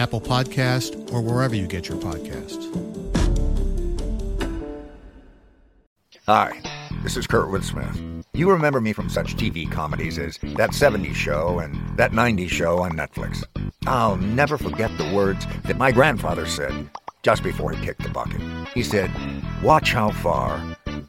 Apple Podcast, or wherever you get your podcasts. Hi, this is Kurt Woodsmith. You remember me from such TV comedies as That 70s Show and That 90s Show on Netflix. I'll never forget the words that my grandfather said just before he kicked the bucket. He said, "Watch how far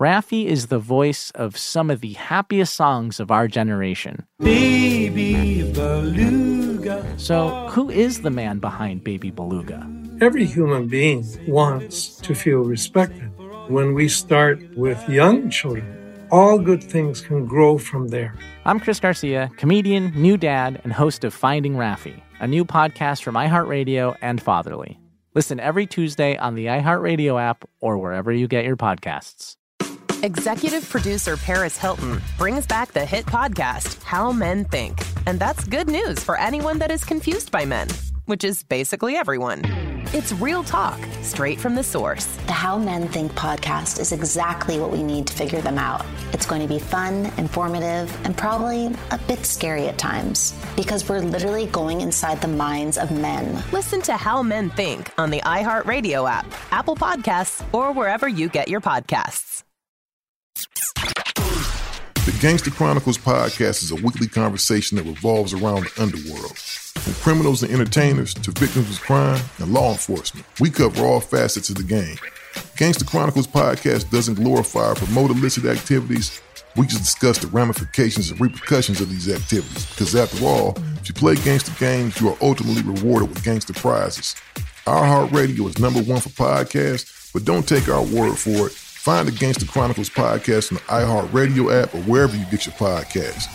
Raffi is the voice of some of the happiest songs of our generation. Baby Beluga. So, who is the man behind Baby Beluga? Every human being wants to feel respected. When we start with young children, all good things can grow from there. I'm Chris Garcia, comedian, new dad, and host of Finding Raffi, a new podcast from iHeartRadio and Fatherly. Listen every Tuesday on the iHeartRadio app or wherever you get your podcasts. Executive producer Paris Hilton brings back the hit podcast, How Men Think. And that's good news for anyone that is confused by men, which is basically everyone. It's real talk, straight from the source. The How Men Think podcast is exactly what we need to figure them out. It's going to be fun, informative, and probably a bit scary at times, because we're literally going inside the minds of men. Listen to How Men Think on the iHeartRadio app, Apple Podcasts, or wherever you get your podcasts. The Gangster Chronicles podcast is a weekly conversation that revolves around the underworld. From criminals and entertainers to victims of crime and law enforcement, we cover all facets of the game. Gangster Chronicles podcast doesn't glorify or promote illicit activities. We just discuss the ramifications and repercussions of these activities. Because after all, if you play gangster games, you are ultimately rewarded with gangster prizes. iHeartRadio is #1 for podcasts, but don't take our word for it. Find the Gangster Chronicles podcast on the iHeartRadio app or wherever you get your podcasts.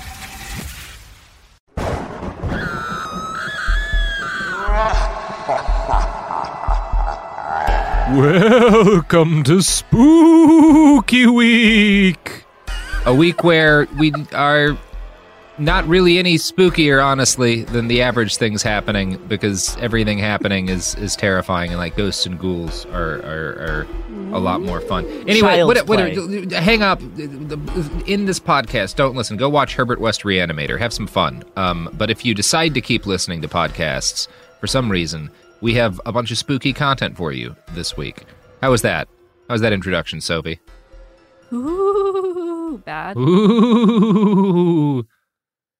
Welcome to Spooky Week! A week where we are not really any spookier, honestly, than the average things happening, because everything happening is terrifying, and like ghosts and ghouls are a lot more fun. Anyway, what, hang up. In this podcast, don't listen. Go watch Herbert West Reanimator. Have some fun. But if you decide to keep listening to podcasts for some reason, we have a bunch of spooky content for you this week. How was that? How was that introduction, Sophie? Ooh, bad. Ooh.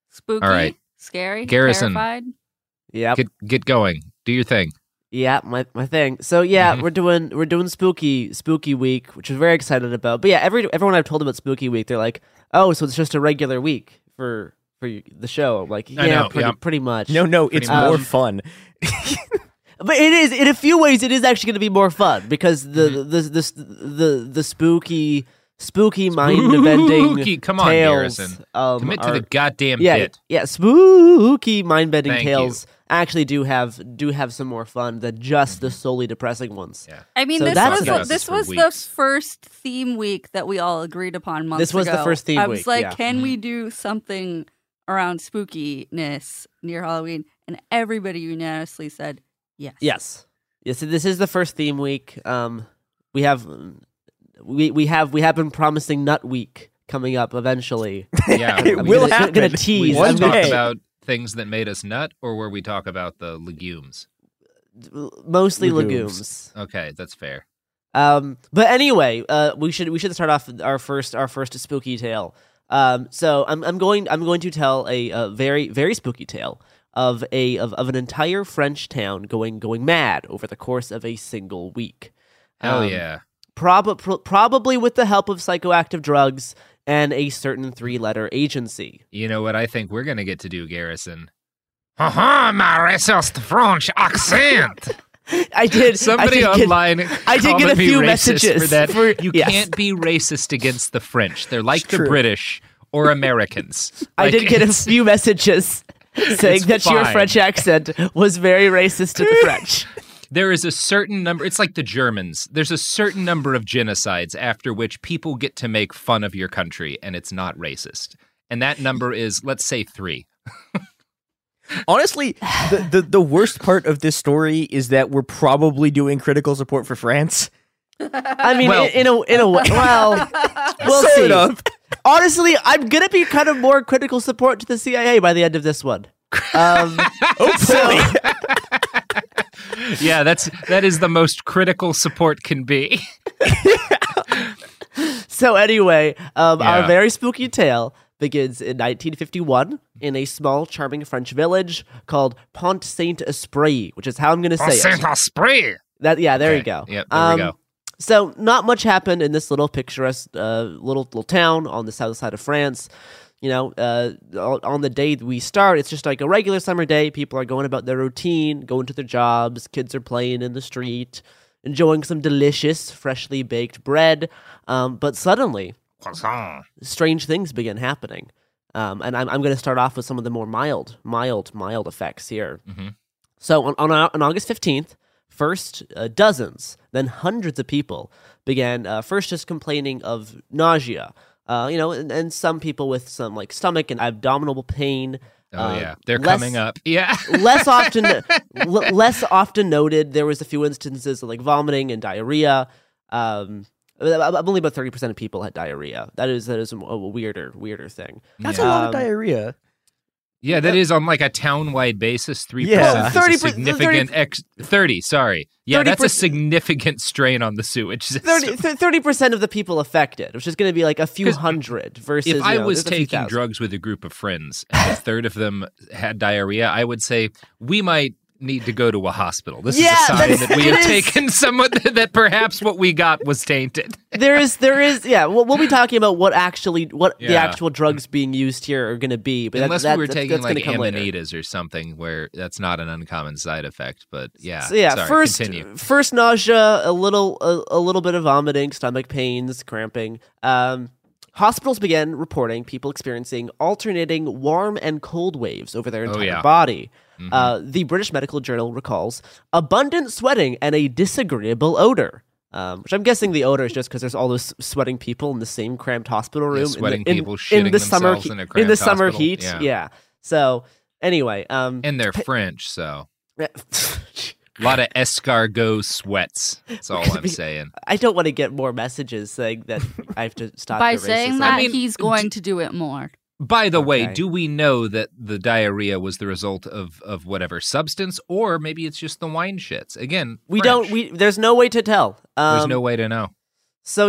Spooky. All right. Scary. Garrison. Terrified. Yep. Get going. Do your thing. Yeah, my thing. So yeah, we're doing spooky week, which I'm very excited about. But yeah, everyone I've told about spooky week, they're like, oh, so it's just a regular week for the show. I'm like, yeah, pretty much. No, it's more fun. But it is, in a few ways, it is actually going to be more fun, because the spooky mind-bending come on, tales. Garrison. Commit to the goddamn bit. Yeah, spooky mind-bending tales actually do have some more fun than just the solely depressing ones. Yeah. I mean, so this was the first theme week that we all agreed upon months ago. This was the first theme week. I was like, can we do something around spookiness near Halloween? And everybody unanimously said yes. Yes, this is the first theme week. We have been promising Nut Week coming up eventually. Yeah, it will happen. Going to tease. We talk about things that made us nut, or where we talk about the legumes. Mostly legumes. Okay, that's fair. But anyway, we should start off our first spooky tale. So I'm going to tell a very very spooky tale of an entire French town going mad over the course of a single week. Hell yeah. Probably with the help of psychoactive drugs and a certain three-letter agency. You know what I think we're going to get to do, Garrison? Ha-ha, my racist French accent! I did get a few messages for that. You can't be racist against the French. They're like the British or Americans. Like, I did get a few messages saying that your French accent was very racist to the French. There is a certain number, it's like the Germans, there's a certain number of genocides after which people get to make fun of your country, and it's not racist. And that number is, let's say, 3. Honestly, the worst part of this story is that we're probably doing critical support for France. I mean, well, in a way, well, we'll see. Enough. Honestly, I'm going to be kind of more critical support to the CIA by the end of this one. Hopefully. Yeah, that is the most critical support can be. So anyway, our very spooky tale begins in 1951 in a small, charming French village called Pont Saint Esprit, which is how I'm going to say it. Pont Saint Esprit. There you go. Yep, there we go. So not much happened in this little picturesque little town on the south side of France. You know, on the day we start, it's just like a regular summer day. People are going about their routine, going to their jobs. Kids are playing in the street, enjoying some delicious, freshly baked bread. But suddenly, strange things begin happening. And I'm going to start off with some of the more mild effects here. Mm-hmm. So on August 15th, first dozens, then hundreds of people began first just complaining of nausea. And some people with some like stomach and abdominal pain. Coming up. Yeah, less often noted. There was a few instances of like vomiting and diarrhea. Only about 30% of people had diarrhea. That is a weirder thing. That's a lot of diarrhea. Yeah, that is on like a town-wide basis. 3% is a significant... 30, sorry. Yeah, 30%, that's a significant strain on the sewage system. 30% of the people affected, which is going to be like a few hundred versus... If I was taking drugs with a group of friends and a third of them had diarrhea, I would say, we might need to go to a hospital. This is a sign that we have taken someone that perhaps what we got was tainted. There is. We'll be talking about what the actual drugs being used here are going to be. But unless we were taking like amanitas or something, where that's not an uncommon side effect. But yeah, sorry, first nausea, a little bit of vomiting, stomach pains, cramping. Hospitals began reporting people experiencing alternating warm and cold waves over their entire body. Mm-hmm. The British Medical Journal recalls abundant sweating and a disagreeable odor, which I'm guessing the odor is just because there's all those sweating people in the same cramped hospital room. In the summer heat. Yeah. So anyway, and they're French, so a lot of escargot sweats. That's all I'm saying. I don't want to get more messages saying that I have to stop by saying that he's going to do it more. By the way, do we know that the diarrhea was the result of whatever substance, or maybe it's just the wine shits? Again, we don't. There's no way to tell. There's no way to know. So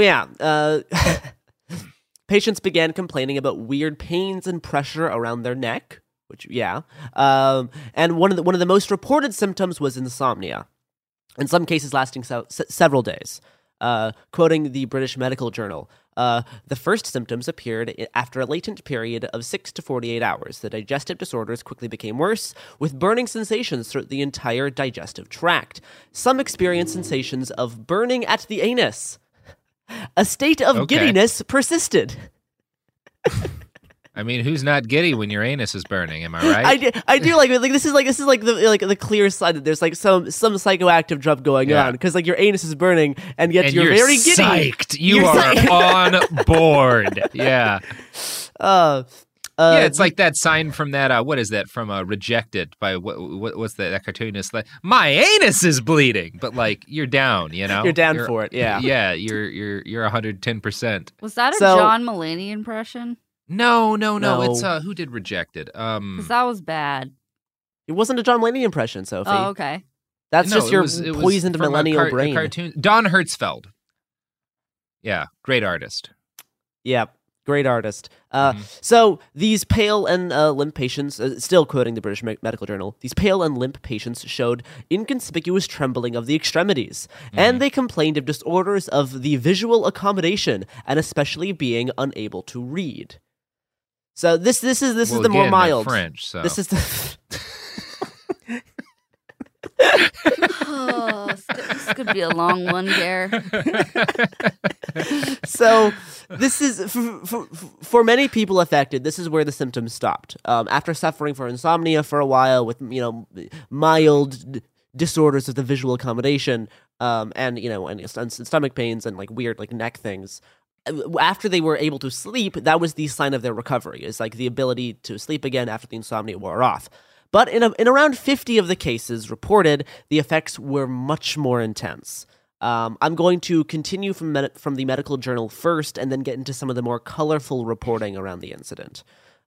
patients began complaining about weird pains and pressure around their neck, and one of the most reported symptoms was insomnia, in some cases lasting several days. Quoting the British Medical Journal, the first symptoms appeared after a latent period of 6 to 48 hours. The digestive disorders quickly became worse, with burning sensations throughout the entire digestive tract. Some experienced sensations of burning at the anus. A state of giddiness persisted. I mean, who's not giddy when your anus is burning? Am I right? I do like this is like the clear sign that there's like some psychoactive drug going on, because like your anus is burning and yet you're very giddy. Psyched. You're on board. Yeah. Yeah, it's like that sign from that. What is that from? Rejected by what's that cartoonist? Like, my anus is bleeding, but like you're down, you know. You're down for it. Yeah, yeah. You're 110%. Was that a John Mulaney impression? No. It's who did Rejected? Because that was bad. It wasn't a John Mulaney impression, Sophie. Oh, okay. That's it was poisoned millennial brain. Cartoon Don Hertzfeld. Yeah, great artist. Yeah. Great artist. So these pale and limp patients, still quoting the British Medical Journal, these pale and limp patients showed inconspicuous trembling of the extremities, and they complained of disorders of the visual accommodation and especially being unable to read. So this is the more mild French. So. This is the. Oh, this could be a long one, Gare. So this is, for many people affected, this is where the symptoms stopped. After suffering from insomnia for a while with, mild disorders of the visual accommodation and stomach pains and like weird like neck things, after they were able to sleep, that was the sign of their recovery. It's like the ability to sleep again after the insomnia wore off. But in around 50 of the cases reported, the effects were much more intense. I'm going to continue from the medical journal first and then get into some of the more colorful reporting around the incident.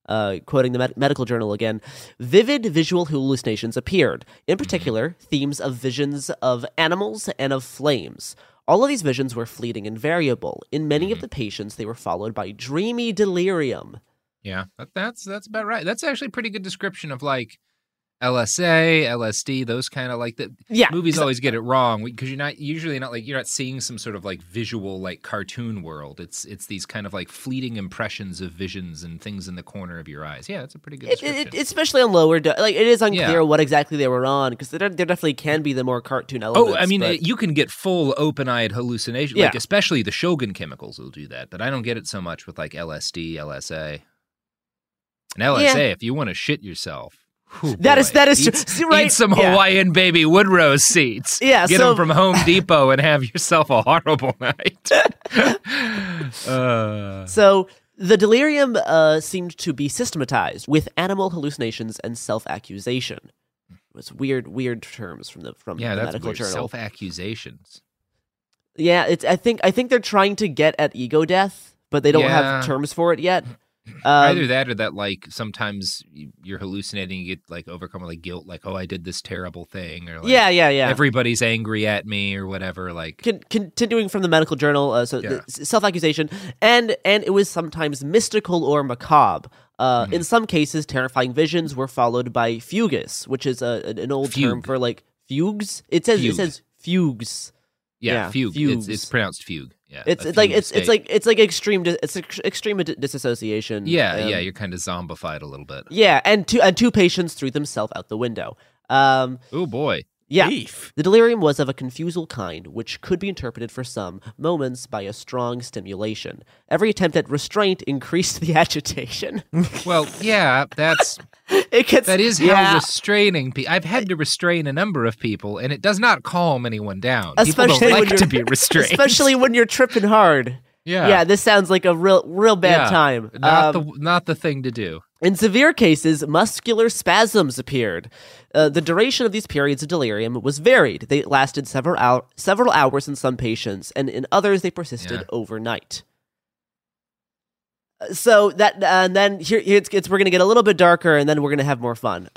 Quoting the medical journal again, vivid visual hallucinations appeared, in particular, themes of visions of animals and of flames. All of these visions were fleeting and variable. In many of the patients, they were followed by dreamy delirium. Yeah, that's about right. That's actually a pretty good description of like LSA, LSD, those kind of like the movies always get it wrong because you're not seeing some sort of like visual like cartoon world. It's these kind of like fleeting impressions of visions and things in the corner of your eyes. Yeah, it's a pretty good description. Especially on lower it is unclear what exactly they were on, because there definitely can be the more cartoon elements. Oh, I mean, you can get full open-eyed hallucination, like especially the Shogun chemicals will do that, but I don't get it so much with like LSD, LSA. And LSA, if you want to shit yourself. Whew, eat some Hawaiian baby Woodrose seeds. Yeah, get them from Home Depot and have yourself a horrible night. So the delirium seemed to be systematized with animal hallucinations and self-accusation. It was weird terms from the medical journal. Self-accusations. Yeah, I think they're trying to get at ego death, but they don't have terms for it yet. Either that or that, like, sometimes you're hallucinating, you get, like, overcome with, like, guilt, like, oh, I did this terrible thing, or, like, everybody's angry at me, or whatever, like. Continuing from the medical journal, self-accusation, and it was sometimes mystical or macabre. In some cases, terrifying visions were followed by fugues, which is an old term for, like, fugues? It says fugues. Yeah, fugue. Fugues. It's pronounced fugue. Yeah, it's like extreme disassociation. Yeah, you're kind of zombified a little bit. Yeah, and two patients threw themselves out the window. Oh boy. Yeah. Beef. The delirium was of a confusal kind, which could be interpreted for some moments by a strong stimulation. Every attempt at restraint increased the agitation. Well, yeah, how restraining people. I've had to restrain a number of people, and it does not calm anyone down. Especially people don't like to be restrained. Especially when you're tripping hard. Yeah. Yeah, this sounds like a real bad time. Not the thing to do. In severe cases, muscular spasms appeared. The duration of these periods of delirium was varied. They lasted several hours in some patients, and in others, they persisted overnight. So that, and then here we're going to get a little bit darker, and then we're going to have more fun.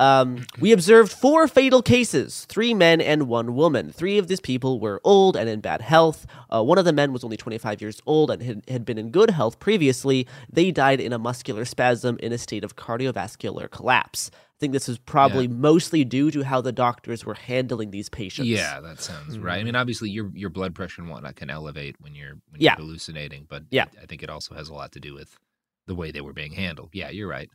We observed 4 fatal cases, 3 men and 1 woman. 3 of these people were old and in bad health. One of the men was only 25 years old and had been in good health previously. They died in a muscular spasm in a state of cardiovascular collapse. I think this is probably mostly due to how the doctors were handling these patients. Yeah, that sounds right. I mean, obviously, your blood pressure and whatnot can elevate when you're hallucinating, but I think it also has a lot to do with the way they were being handled. Yeah, you're right.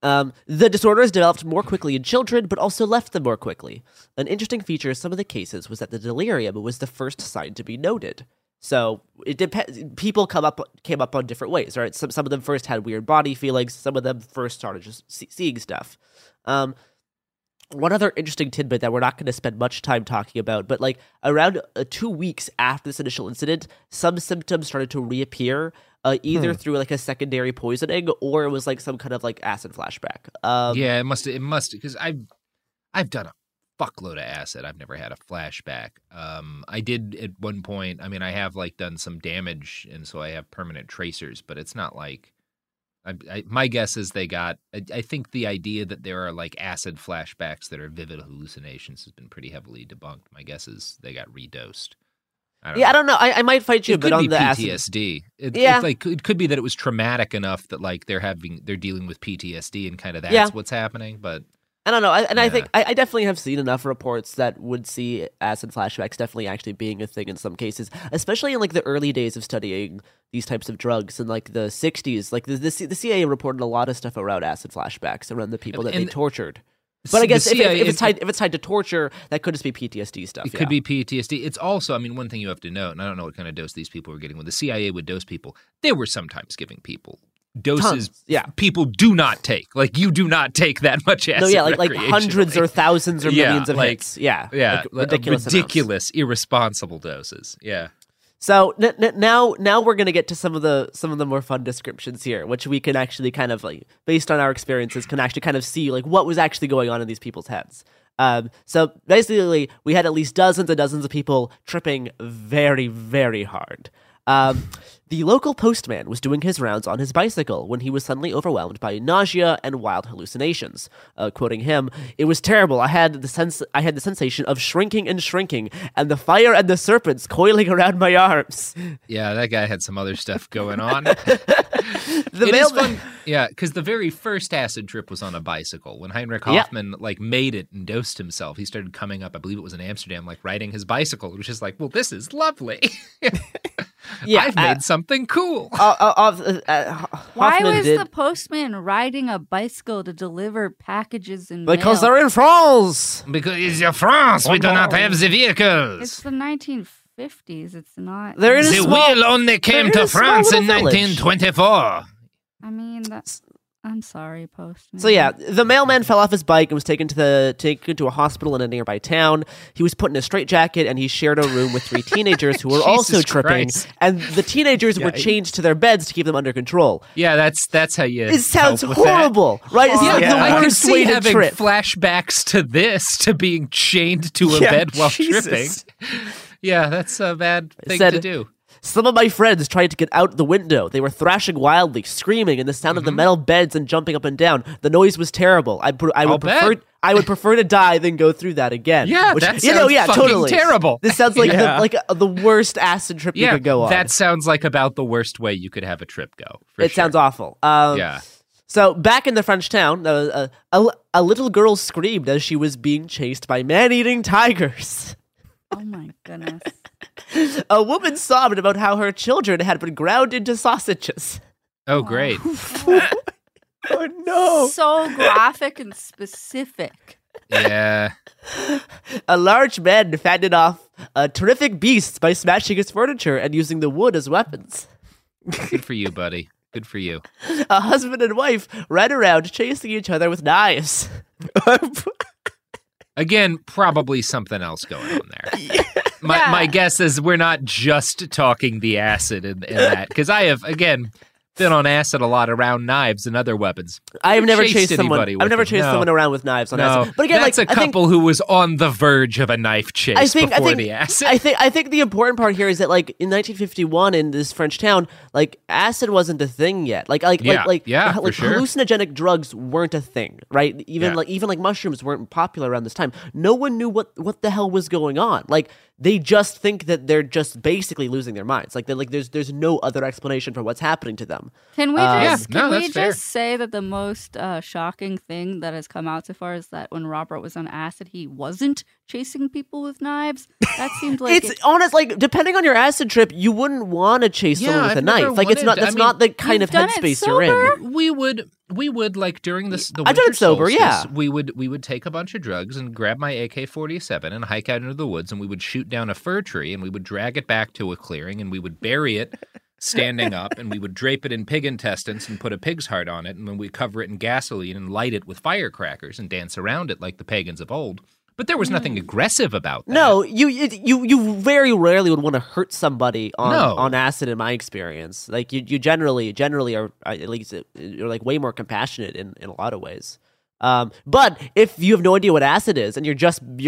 The disorders developed more quickly in children, but also left them more quickly. An interesting feature of some of the cases was that the delirium was the first sign to be noted. So it depends. People came up on different ways, right? Some of them first had weird body feelings. Some of them first started just seeing stuff. One other interesting tidbit that we're not going to spend much time talking about, but like around 2 weeks after this initial incident, some symptoms started to reappear, either through like a secondary poisoning or it was like some kind of like acid flashback. Yeah, it must because I've done a fuckload of acid. I've never had a flashback. I did at one point. I mean, I have like done some damage, and so I have permanent tracers, but it's not like. My guess is they got – I think the idea that there are like acid flashbacks that are vivid hallucinations has been pretty heavily debunked. My guess is they got redosed. I don't know. I might fight you, but on the PTSD. It could be that it was traumatic enough that like they're dealing with PTSD and kind of that's what's happening. But I don't know. I think I definitely have seen enough reports that would see acid flashbacks definitely actually being a thing in some cases, especially in like the early days of studying these types of drugs in like the 60s. Like the CIA reported a lot of stuff around acid flashbacks around the people that they tortured. But I guess if it's tied to torture, that could just be PTSD stuff. It could be PTSD. It's also, I mean, one thing you have to note, and I don't know what kind of dose these people were getting. When the CIA would dose people, they were sometimes giving people doses people do not take. Like, you do not take that much acid. No, yeah, like hundreds or thousands or millions of hits. Yeah, like ridiculous irresponsible doses. Yeah. So now we're going to get to some of the more fun descriptions here, which we can actually kind of like, based on our experiences, can actually kind of see like what was actually going on in these people's heads. So basically, we had at least dozens and dozens of people tripping very, very hard. The local postman was doing his rounds on his bicycle when he was suddenly overwhelmed by nausea and wild hallucinations. Quoting him, "It was terrible. I had the sensation of shrinking and shrinking, and the fire and the serpents coiling around my arms." Yeah, that guy had some other stuff going on. Yeah, because the very first acid trip was on a bicycle. When Heinrich Hofmann like made it and dosed himself, he started coming up, I believe it was in Amsterdam, like riding his bicycle, which is like, well, this is lovely. Yeah, I've made something cool. Why was the postman riding a bicycle to deliver packages in mail? Because they're in France. Because it's France. We do not have the vehicles. It's the 1950s. It's not. The wheel only came to France in 1924. I mean, that's. I'm sorry, postman. So yeah, the mailman fell off his bike and was taken to a hospital in a nearby town. He was put in a straitjacket and he shared a room with 3 teenagers who were also tripping. And the teenagers were changed to their beds to keep them under control. Yeah, that's how you. It sounds horrible, right? It's like the worst way to trip. I could see having flashbacks to this, to being chained to a bed while tripping. Yeah, that's a bad thing to do. Some of my friends tried to get out the window. They were thrashing wildly, screaming, and the sound of the metal beds and jumping up and down. The noise was terrible. I would prefer to die than go through that again. Yeah, that sounds terrible. This sounds like the worst acid trip you could go on. That sounds like about the worst way you could have a trip go. It sounds awful. So back in the French town, a little girl screamed as she was being chased by man-eating tigers. Oh my goodness. A woman sobbed about how her children had been ground into sausages. Oh, great. Oh, no. So graphic and specific. Yeah. A large man fended off terrific beasts by smashing his furniture and using the wood as weapons. Good for you, buddy. Good for you. A husband and wife ran around chasing each other with knives. Again, probably something else going on there. My guess is we're not just talking the acid in that, because I have, again, been on acid a lot around knives and other weapons. I have never chased someone. I've never chased someone around with knives on acid. But again, that's like, a couple who was on the verge of a knife chase before the acid. I think the important part here is that, like, in 1951 in this French town, like, acid wasn't a thing yet. Hallucinogenic drugs weren't a thing, right? Even mushrooms weren't popular around this time. No one knew what the hell was going on. Like, they just think that they're just basically losing their minds. Like, there's no other explanation for what's happening to them. Can we just say that the most shocking thing that has come out so far is that when Robert was on acid, he wasn't chasing people with knives? That seemed like it's honest. Like, depending on your acid trip, you wouldn't want to chase someone with a knife. Like, it's not the kind of headspace you're in. We would. we would, like, during this, the winter sober, solstice, yeah. we would take a bunch of drugs and grab my AK-47 and hike out into the woods, and we would shoot down a fir tree, and we would drag it back to a clearing, and we would bury it standing up, and we would drape it in pig intestines and put a pig's heart on it, and then we'd cover it in gasoline and light it with firecrackers and dance around it like the pagans of old. But there was nothing aggressive about that. No, you very rarely would want to hurt somebody on acid. In my experience, like you generally are, at least you're like way more compassionate in a lot of ways. But if you have no idea what acid is, and you're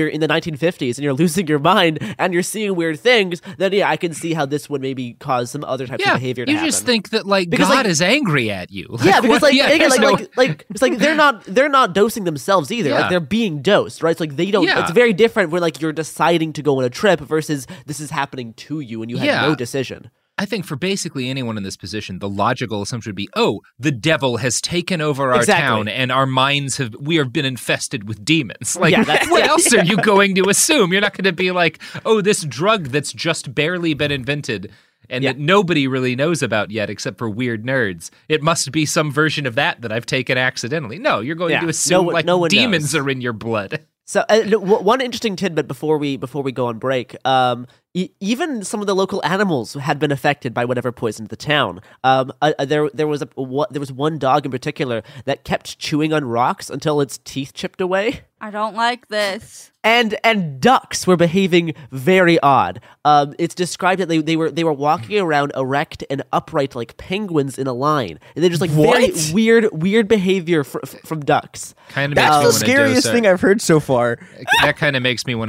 in the 1950s and you're losing your mind and you're seeing weird things, then yeah, I can see how this would maybe cause some other types of behavior to happen. You just think that God is angry at you. It's like they're not dosing themselves either. Yeah. Like they're being dosed, right? It's like they don't. Yeah. It's very different when like you're deciding to go on a trip versus this is happening to you and you have no decision. I think for basically anyone in this position, the logical assumption would be, oh, the devil has taken over our town and our minds we have been infested with demons. Like, what else are you going to assume? You're not going to be like, oh, this drug that's just barely been invented and that nobody really knows about yet except for weird nerds. It must be some version of that I've taken accidentally. No, you're going to assume demons knows. Are in your blood. So one interesting tidbit before we go on break, even some of the local animals had been affected by whatever poisoned the town. There was one dog in particular that kept chewing on rocks until its teeth chipped away. I don't like this. And ducks were behaving very odd. It's described that they were walking around erect and upright like penguins in a line. And they're just like very weird behavior from ducks. That's the scariest thing I've heard so far. That kind of makes me want.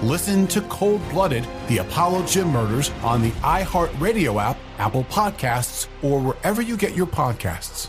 Listen to Cold-Blooded, The Apollo Gym Murders on the iHeartRadio app, Apple Podcasts, or wherever you get your podcasts.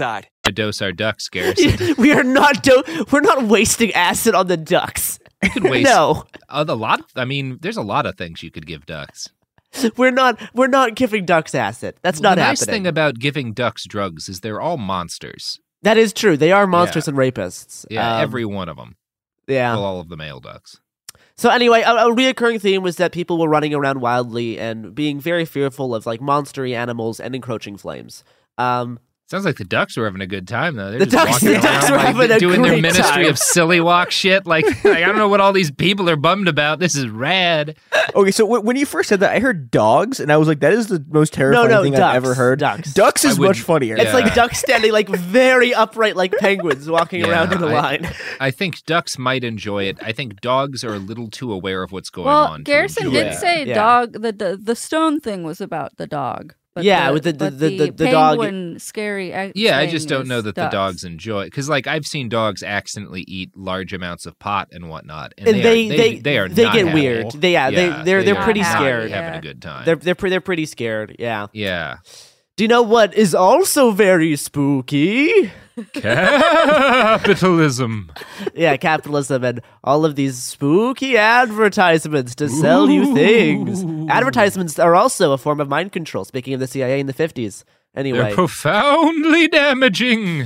Dose our ducks, Garrison. We're not wasting acid on the ducks. You could waste no. A lot. I mean, there's a lot of things you could give ducks. We're not giving ducks acid. That's not happening. The nice thing about giving ducks drugs is they're all monsters. That is true. They are monsters and rapists. Yeah, every one of them. Yeah, all of the male ducks. So anyway, a reoccurring theme was that people were running around wildly and being very fearful of like monstery animals and encroaching flames. Sounds like the ducks were having a good time, though. They're the just ducks, walking the ducks around, were like, having a doing their ministry time. Of silly walk shit. Like, I don't know what all these people are bummed about. This is rad. Okay, so when you first said that, I heard dogs, and I was like, that is the most terrifying thing ducks. I've ever heard. Ducks is much funnier. Yeah. It's like ducks standing like very upright like penguins walking around in a line. I think ducks might enjoy it. I think dogs are a little too aware of what's going on. Garrison did say dog. The stone thing was about the dog. But with the penguin dog. Scary. Yeah, I just don't know that the dogs enjoy it because, like, I've seen dogs accidentally eat large amounts of pot and whatnot, and they not get happy. Weird. They're pretty scared. Having a good time. They're pretty scared. Yeah. Yeah. Do you know what is also very spooky? Capitalism. Yeah, capitalism and all of these spooky advertisements to sell you things. Advertisements are also a form of mind control, speaking of the CIA in the 50s. Anyway. They're profoundly damaging.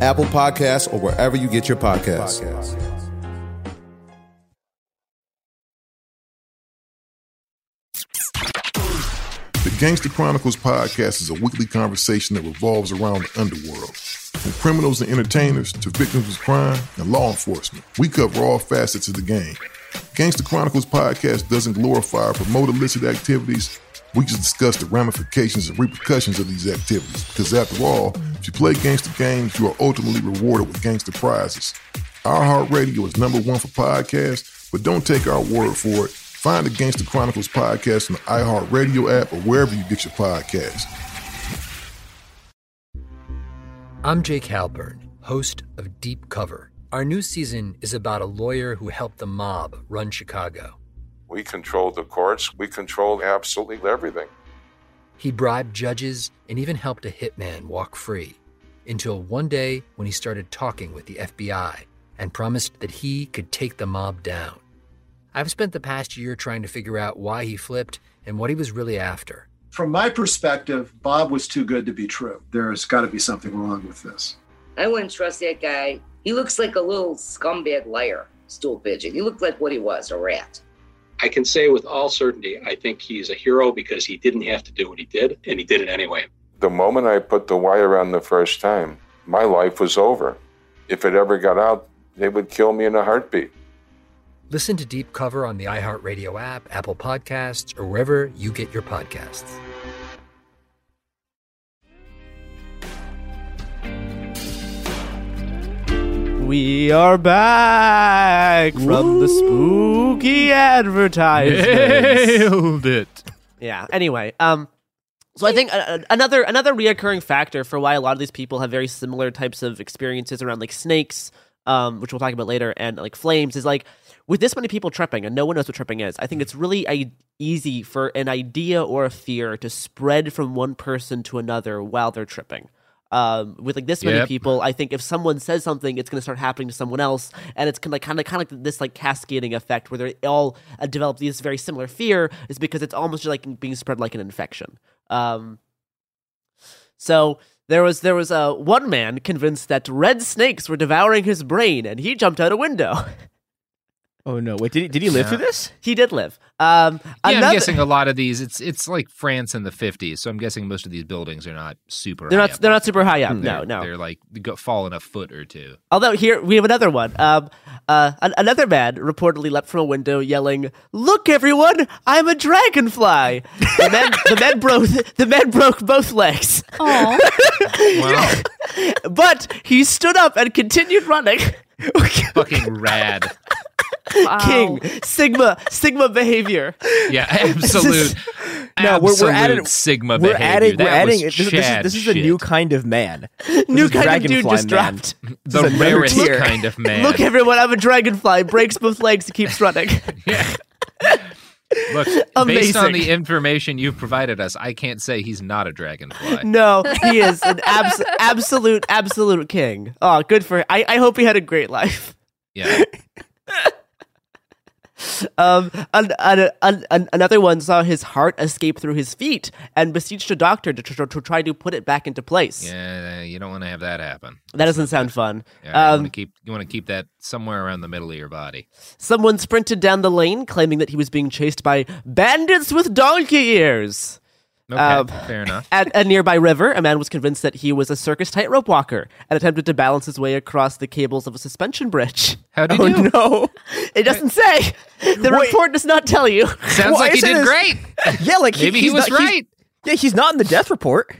Apple Podcasts, or wherever you get your podcasts. The Gangster Chronicles Podcast is a weekly conversation that revolves around the underworld. From criminals and entertainers to victims of crime and law enforcement, we cover all facets of the game. Gangster Chronicles Podcast doesn't glorify or promote illicit activities. We just discuss the ramifications and repercussions of these activities, because after all, if you play gangster games, you are ultimately rewarded with gangster prizes. iHeartRadio is #1 for podcasts, but don't take our word for it. Find the Gangster Chronicles podcast on the iHeartRadio app or wherever you get your podcasts. I'm Jake Halpern, host of Deep Cover. Our new season is about a lawyer who helped the mob run Chicago. We controlled the courts. We controlled absolutely everything. He bribed judges and even helped a hitman walk free, until one day when he started talking with the FBI and promised that he could take the mob down. I've spent the past year trying to figure out why he flipped and what he was really after. From my perspective, Bob was too good to be true. There's got to be something wrong with this. I wouldn't trust that guy. He looks like a little scumbag liar, stool pigeon. He looked like what he was, a rat. I can say with all certainty, I think he's a hero because he didn't have to do what he did, and he did it anyway. The moment I put the wire on the first time, my life was over. If it ever got out, they would kill me in a heartbeat. Listen to Deep Cover on the iHeartRadio app, Apple Podcasts, or wherever you get your podcasts. We are back from the spooky advertisements. Nailed it. Yeah. Anyway, So I think another reoccurring factor for why a lot of these people have very similar types of experiences around like snakes, which we'll talk about later, and like flames is like with this many people tripping and no one knows what tripping is. I think it's really easy for an idea or a fear to spread from one person to another while they're tripping. With like this many people, I think if someone says something, it's going to start happening to someone else, and it's kind of like this like cascading effect where they all develop this very similar fear, is because it's almost just like being spread like an infection. So there was a one man convinced that red snakes were devouring his brain, and he jumped out a window. Oh no! Wait, did he live through this? He did live. I'm guessing a lot of these. It's like France in the 50s, so I'm guessing most of these buildings are not super. They're high not. Up. They're not super high up. No. They're like falling a foot or two. Although here we have another one. Another man reportedly leapt from a window, yelling, "Look, everyone! I'm a dragonfly!" The man broke both legs. Aww. Wow. But he stood up and continued running. Fucking rad. Wow. King Sigma behavior. Yeah, absolute. No, we're adding Sigma behavior. We're adding. This is a new kind of man. New kind of dude just dropped. The rarest kind of man. Look, everyone, I'm a dragonfly. Breaks both legs and keeps running. Yeah. Look, amazing. Based on the information you've provided us, I can't say he's not a dragonfly. No, he is an absolute king. Oh, good for him. I hope he had a great life. Yeah. Another one saw his heart escape through his feet and beseeched a doctor to try to put it back into place. Yeah, you don't want to have that happen. That doesn't sound fun. Yeah, you want to keep that somewhere around the middle of your body. Someone sprinted down the lane claiming that he was being chased by bandits with donkey ears. Okay, fair enough. At a nearby river, a man was convinced that he was a circus tightrope walker and attempted to balance his way across the cables of a suspension bridge. How did he do? No, it doesn't say. The report does not tell you. Sounds like he did great. Yeah, like maybe he was right. He's not in the death report.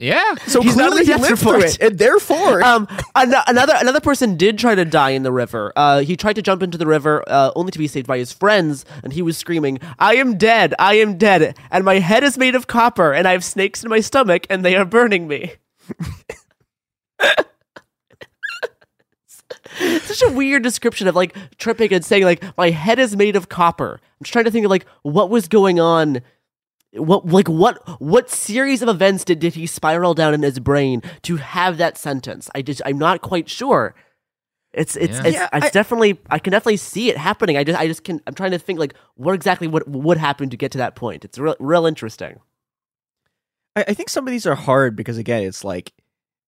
Yeah, so he's not in the death report. And therefore, another person did try to die in the river. He tried to jump into the river only to be saved by his friends, and he was screaming, "I am dead! I am dead! And my head is made of copper, and I have snakes in my stomach, and they are burning me." Such a weird description of like tripping and saying like my head is made of copper. I'm just trying to think of like what was going on. What series of events did he spiral down in his brain to have that sentence? I'm not quite sure. I can definitely see it happening. I'm trying to think like what happened to get to that point. It's real interesting. I think some of these are hard because again, it's like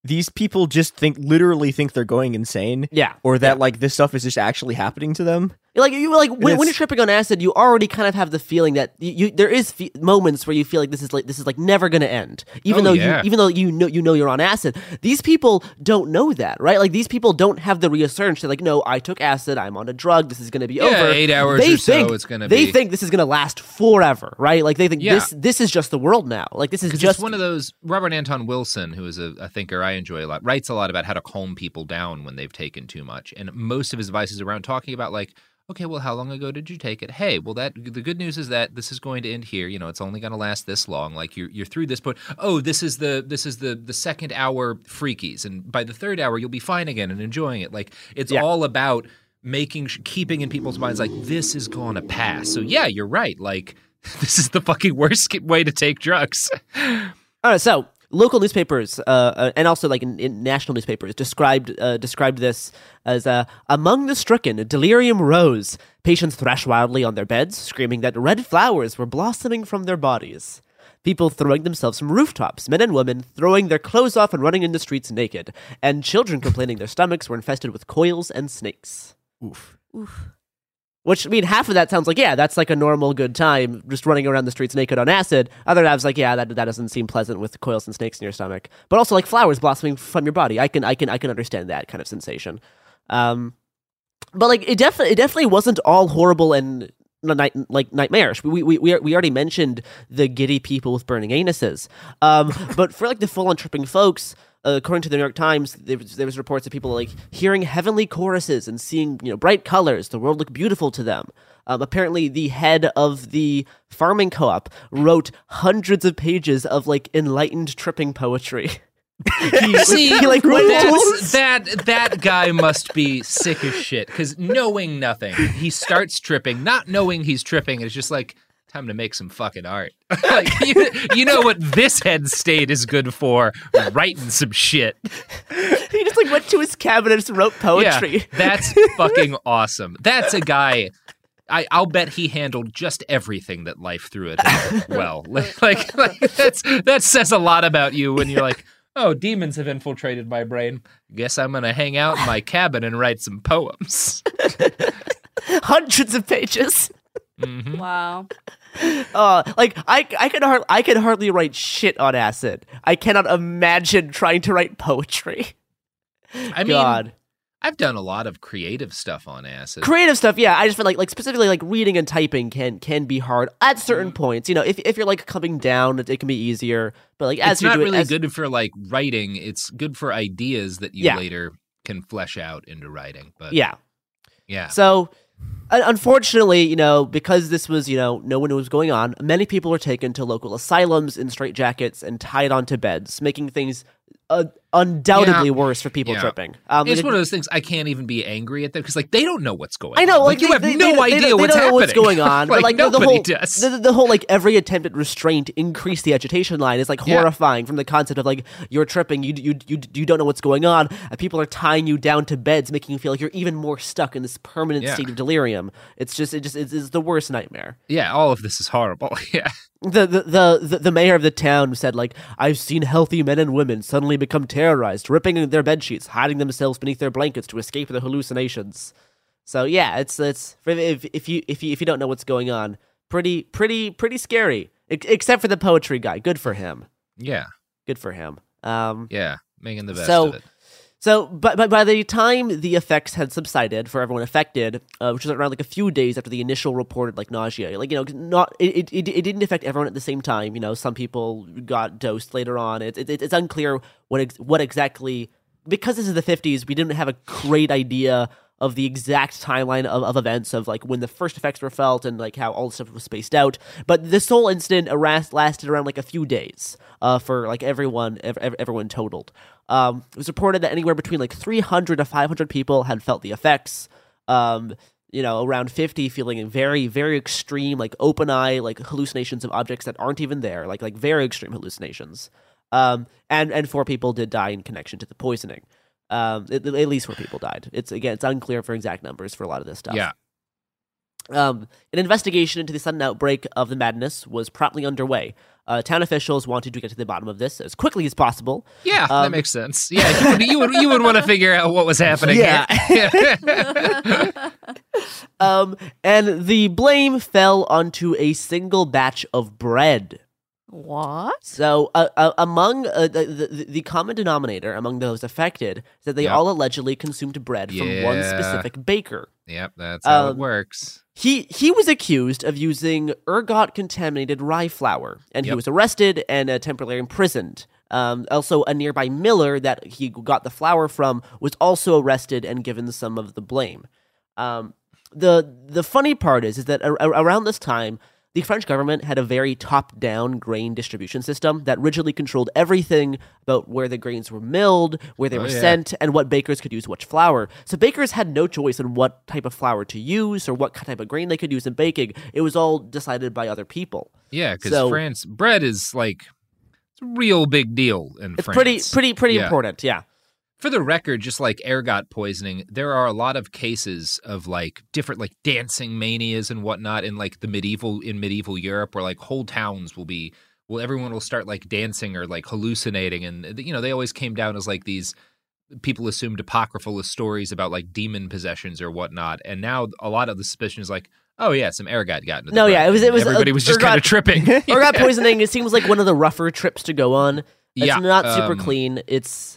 these people just literally think they're going insane. Yeah. Or that like this stuff is just actually happening to them. Like when you're tripping on acid, you already kind of have the feeling that there is moments where you feel like this is never going to end, even though you know you're on acid. These people don't know that, right? Like these people don't have the reassurance. They're like, no, I took acid. I'm on a drug. This is going to be over. 8 hours it's going to be. They think this is going to last forever, right? Like they think this is just the world now. Like this is just one of those. Robert Anton Wilson, who is a thinker I enjoy a lot, writes a lot about how to calm people down when they've taken too much, and most of his advice is around talking about like, okay, well, how long ago did you take it? Hey, well, the good news is that this is going to end here. You know, it's only going to last this long. Like you're through this point. Oh, this is the second hour freakies, and by the third hour, you'll be fine again and enjoying it. Like it's all about keeping in people's minds like this is going to pass. So yeah, you're right. Like this is the fucking worst way to take drugs. All right, so. Local newspapers and also like in national newspapers described this as among the stricken, delirium rose. Patients thrashed wildly on their beds, screaming that red flowers were blossoming from their bodies. People throwing themselves from rooftops, men and women throwing their clothes off and running in the streets naked, and children complaining their stomachs were infested with coils and snakes. Oof. Which, I mean, half of that sounds like, yeah, that's like a normal good time, just running around the streets naked on acid. Other half's like, yeah, that doesn't seem pleasant with coils and snakes in your stomach. But also like flowers blossoming from your body. I can understand that kind of sensation. But like it definitely wasn't all horrible and nightmarish. We already mentioned the giddy people with burning anuses. But for like the full on tripping folks, according to the New York Times, there was reports of people like hearing heavenly choruses and seeing, bright colors. The world looked beautiful to them. Apparently, the head of the farming co-op wrote hundreds of pages of enlightened tripping poetry. That guy must be sick as shit, because knowing nothing, he starts tripping, not knowing he's tripping. It's just time to make some fucking art. You know what this head state is good for? Writing some shit. He just went to his cabinet and just wrote poetry. Yeah, that's fucking awesome. That's a guy. I'll bet he handled just everything that life threw at him well. That says a lot about you when you're like, oh, demons have infiltrated my brain. Guess I'm going to hang out in my cabin and write some poems. Hundreds of pages. Mm-hmm. Wow. I could hardly write shit on acid. I cannot imagine trying to write poetry. I mean, I've done a lot of creative stuff on acid. Creative stuff, yeah. I just feel like specifically reading and typing can be hard at certain points. If you're coming down, it can be easier. But it's not really good for writing. It's good for ideas that you later can flesh out into writing. But yeah. So unfortunately, because this was no one knew what was going on. Many people were taken to local asylums in straitjackets and tied onto beds, making things undoubtedly worse for people tripping. It's one of those things I can't even be angry at them because they don't know what's going on. I know, they have no idea what's going on. But nobody does. The whole every attempt at restraint increased the agitation line is horrifying from the concept of you're tripping, you don't know what's going on, and people are tying you down to beds, making you feel you're even more stuck in this permanent state of delirium. It's the worst nightmare. Yeah, all of this is horrible. Yeah. The mayor of the town said, I've seen healthy men and women suddenly become terrorized, ripping their bedsheets, hiding themselves beneath their blankets to escape their hallucinations. So yeah, it's if you don't know what's going on, pretty scary. Except for the poetry guy, good for him. Yeah, good for him. Making the best of it. So, but by the time the effects had subsided for everyone affected, which was around a few days after the initial reported nausea, it didn't affect everyone at the same time. Some people got dosed later on. It's unclear what exactly, because this is the 50s, we didn't have a great idea of the exact timeline of events of when the first effects were felt and how all the stuff was spaced out. But this whole incident lasted around a few days for everyone totaled. It was reported that anywhere between 300 to 500 people had felt the effects. Around 50 feeling very, very extreme, open eye, hallucinations of objects that aren't even there, like very extreme hallucinations. And 4 people did die in connection to the poisoning. At least 4 people died. It's unclear for exact numbers for a lot of this stuff. Yeah. An investigation into the sudden outbreak of the madness was promptly underway. Town officials wanted to get to the bottom of this as quickly as possible. Yeah, that makes sense. Yeah, you would want to figure out what was happening. Yeah. Here. And the blame fell onto a single batch of bread. What? So among the common denominator among those affected is that they all allegedly consumed bread from one specific baker. Yep, that's how it works. He was accused of using ergot-contaminated rye flour, and he was arrested and temporarily imprisoned. Also, a nearby miller that he got the flour from was also arrested and given some of the blame. The funny part is that around this time, the French government had a very top-down grain distribution system that rigidly controlled everything about where the grains were milled, where they were sent, and what bakers could use which flour. So bakers had no choice in what type of flour to use or what type of grain they could use in baking. It was all decided by other people. Yeah, because France, bread is it's a real big deal in France. It's pretty important, yeah. For the record, just like ergot poisoning, there are a lot of cases of different dancing manias and whatnot in medieval Europe where whole towns everyone will start dancing or hallucinating, and they always came down as these people assumed apocryphal stories about demon possessions or whatnot, and now a lot of the suspicion is oh yeah, some ergot got into the ground. it was everybody was just kind of tripping. Ergot poisoning, it seems one of the rougher trips to go on. It's not super clean. It's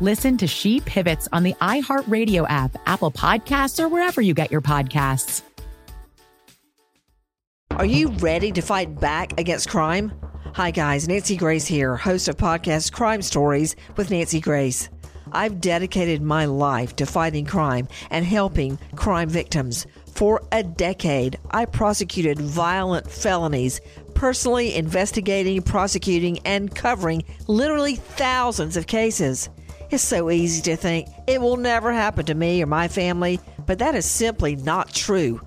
Listen to She Pivots on the iHeartRadio app, Apple Podcasts, or wherever you get your podcasts. Are you ready to fight back against crime? Hi guys, Nancy Grace here, host of podcast Crime Stories with Nancy Grace. I've dedicated my life to fighting crime and helping crime victims. For a decade, I prosecuted violent felonies, personally investigating, prosecuting, and covering literally thousands of cases. It's so easy to think it will never happen to me or my family, but that is simply not true.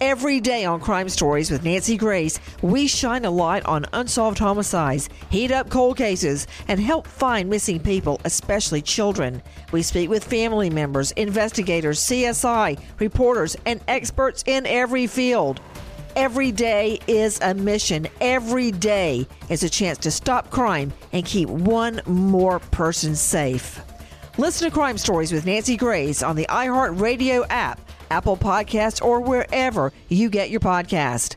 Every day on Crime Stories with Nancy Grace, we shine a light on unsolved homicides, heat up cold cases, and help find missing people, especially children. We speak with family members, investigators, CSI, reporters, and experts in every field. Every day is a mission. Every day is a chance to stop crime and keep one more person safe. Listen to Crime Stories with Nancy Grace on the iHeartRadio app, Apple Podcasts, or wherever you get your podcast.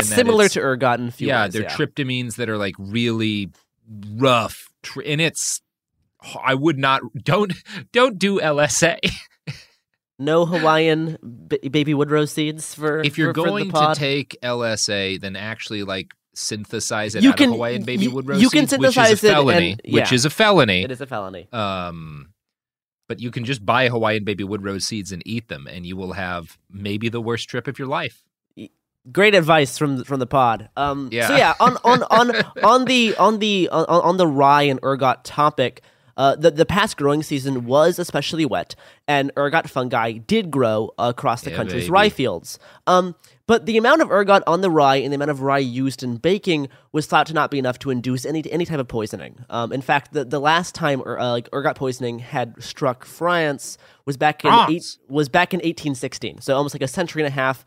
Similar to ergot and fumes. Yeah, they're tryptamines that are like really rough. And it's, I would not, don't do LSA. No Hawaiian baby Woodrose seeds for if you're going to take LSA, then actually like synthesize it out of Hawaiian baby Woodrose seeds, which is a felony. It is a felony. But you can just buy Hawaiian baby Woodrose seeds and eat them, and you will have maybe the worst trip of your life. Great advice from the pod. So yeah, on the rye and ergot topic, the past growing season was especially wet, and ergot fungi did grow across the country's rye fields. But the amount of ergot on the rye and the amount of rye used in baking was thought to not be enough to induce any type of poisoning. In fact, the last time ergot poisoning had struck France was back in 1816, so almost like a century and a half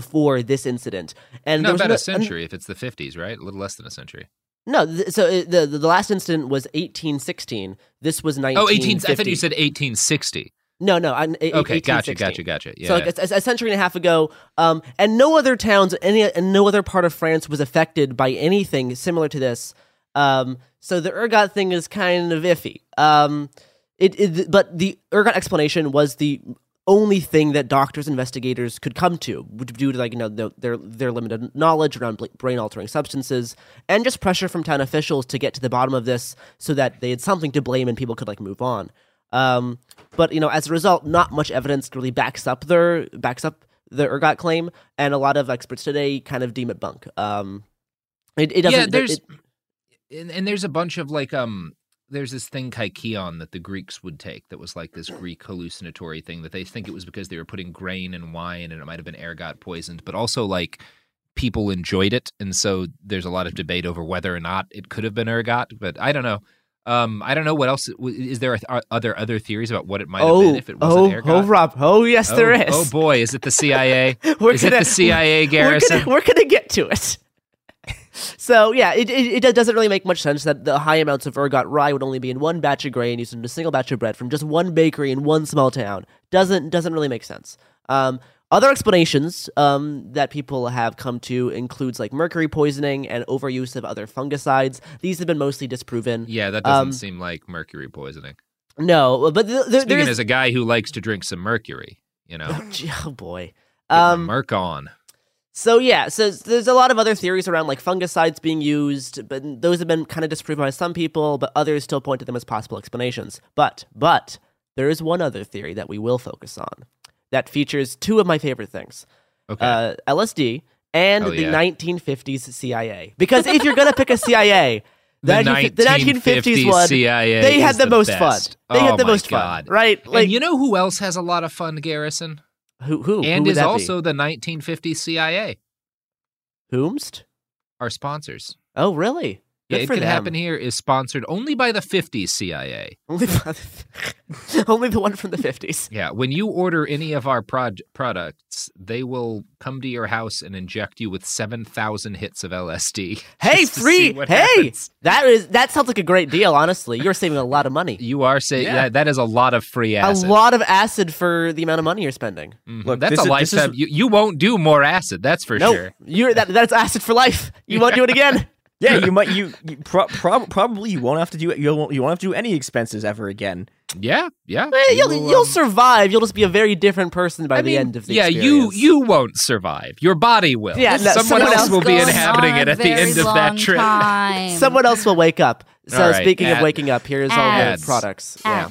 before this incident. And no, about a century if it's the 50s, right? A little less than a century. No, so the last incident was 1816. This was 1950. Oh, I thought you said 1860. No. Okay, gotcha. Yeah, so a century and a half ago, and no other towns, and no other part of France was affected by anything similar to this. So the ergot thing is kind of iffy. But the ergot explanation was the only thing that doctors, investigators could come to due to their limited knowledge around brain altering substances and just pressure from town officials to get to the bottom of this so that they had something to blame and people could move on. But, you know, as a result, not much evidence really backs up the ergot claim, and a lot of experts today kind of deem it bunk. It doesn't. Yeah, there's a bunch of like there's this thing kaikion that the Greeks would take that was like this Greek hallucinatory thing that they think it was because they were putting grain in wine and it might have been ergot poisoned, but also like people enjoyed it, and so there's a lot of debate over whether or not it could have been ergot. But I don't know. I don't know what else. Is there other theories about what it might have been if it wasn't ergot? Yes, there is. Oh boy, is it the CIA? Is it the CIA, Garrison? We're gonna get to it. So yeah, it doesn't really make much sense that the high amounts of ergot rye would only be in one batch of grain used in a single batch of bread from just one bakery in one small town. Doesn't really make sense. Other explanations that people have come to includes like mercury poisoning and overuse of other fungicides. These have been mostly disproven. Yeah, that doesn't seem like mercury poisoning. No, but speaking as a guy who likes to drink some mercury, you know. Oh boy, merc on. So yeah, so there's a lot of other theories around like fungicides being used, but those have been kind of disproven by some people, but others still point to them as possible explanations. But there is one other theory that we will focus on that features two of my favorite things, LSD and the 1950s CIA. Because if you're going to pick a CIA, the 1950s one, CIA they had the most best. Fun. They had the most fun, right? Like, and you know who else has a lot of fun, Garrison? Who? And who is also the 1950s CIA. Whomst? Our sponsors. Oh, really? Good for them. It Could Happen Here is sponsored only by the 50s CIA. Only the one from the 50s. Yeah, when you order any of our products, they will come to your house and inject you with 7,000 hits of LSD. Hey, free! Hey! That sounds like a great deal, honestly. You're saving a lot of money. You are saving... Yeah. That is a lot of free acid. A lot of acid for the amount of money you're spending. Mm-hmm. Look, that's a lifetime... You won't do more acid, that's for sure. No, that's acid for life. You won't do it again. Yeah, you might. Probably you won't have to do it. You won't have to do any expenses ever again. Yeah. You'll survive. You'll just be a very different person by the end of the experience. Yeah, you won't survive. Your body will. Yeah, someone else will be inhabiting it at the end of that trip. Someone else will wake up. So right, speaking of waking up, here's all the products. Ads. Yeah.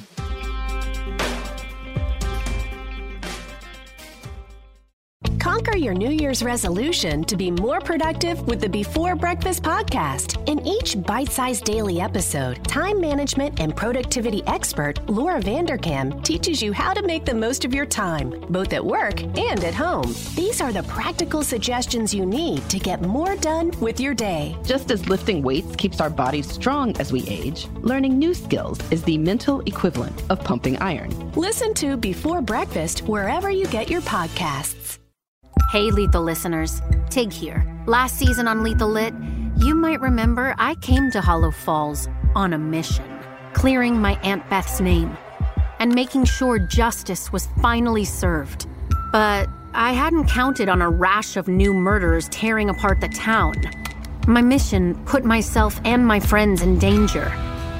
Conquer your New Year's resolution to be more productive with the Before Breakfast podcast. In each bite-sized daily episode, time management and productivity expert Laura Vanderkam teaches you how to make the most of your time, both at work and at home. These are the practical suggestions you need to get more done with your day. Just as lifting weights keeps our bodies strong as we age, learning new skills is the mental equivalent of pumping iron. Listen to Before Breakfast wherever you get your podcasts. Hey, Lethal listeners. Tig here. Last season on Lethal Lit, you might remember I came to Hollow Falls on a mission, clearing my Aunt Beth's name and making sure justice was finally served. But I hadn't counted on a rash of new murders tearing apart the town. My mission put myself and my friends in danger,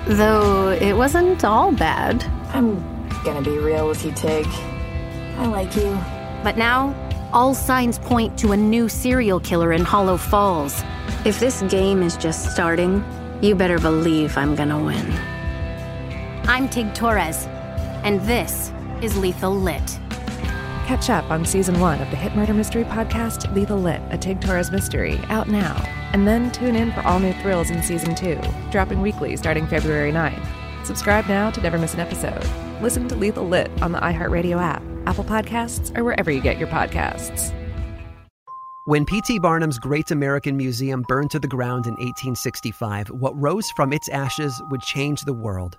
though it wasn't all bad. I'm gonna be real with you, Tig. I like you. But now... all signs point to a new serial killer in Hollow Falls. If this game is just starting, you better believe I'm gonna win. I'm Tig Torres, and this is Lethal Lit. Catch up on season 1 of the hit murder mystery podcast, Lethal Lit, a Tig Torres mystery, out now. And then tune in for all new thrills in season 2, dropping weekly starting February 9th. Subscribe now to never miss an episode. Listen to Lethal Lit on the iHeartRadio app, Apple Podcasts, or wherever you get your podcasts. When P.T. Barnum's Great American Museum burned to the ground in 1865, what rose from its ashes would change the world.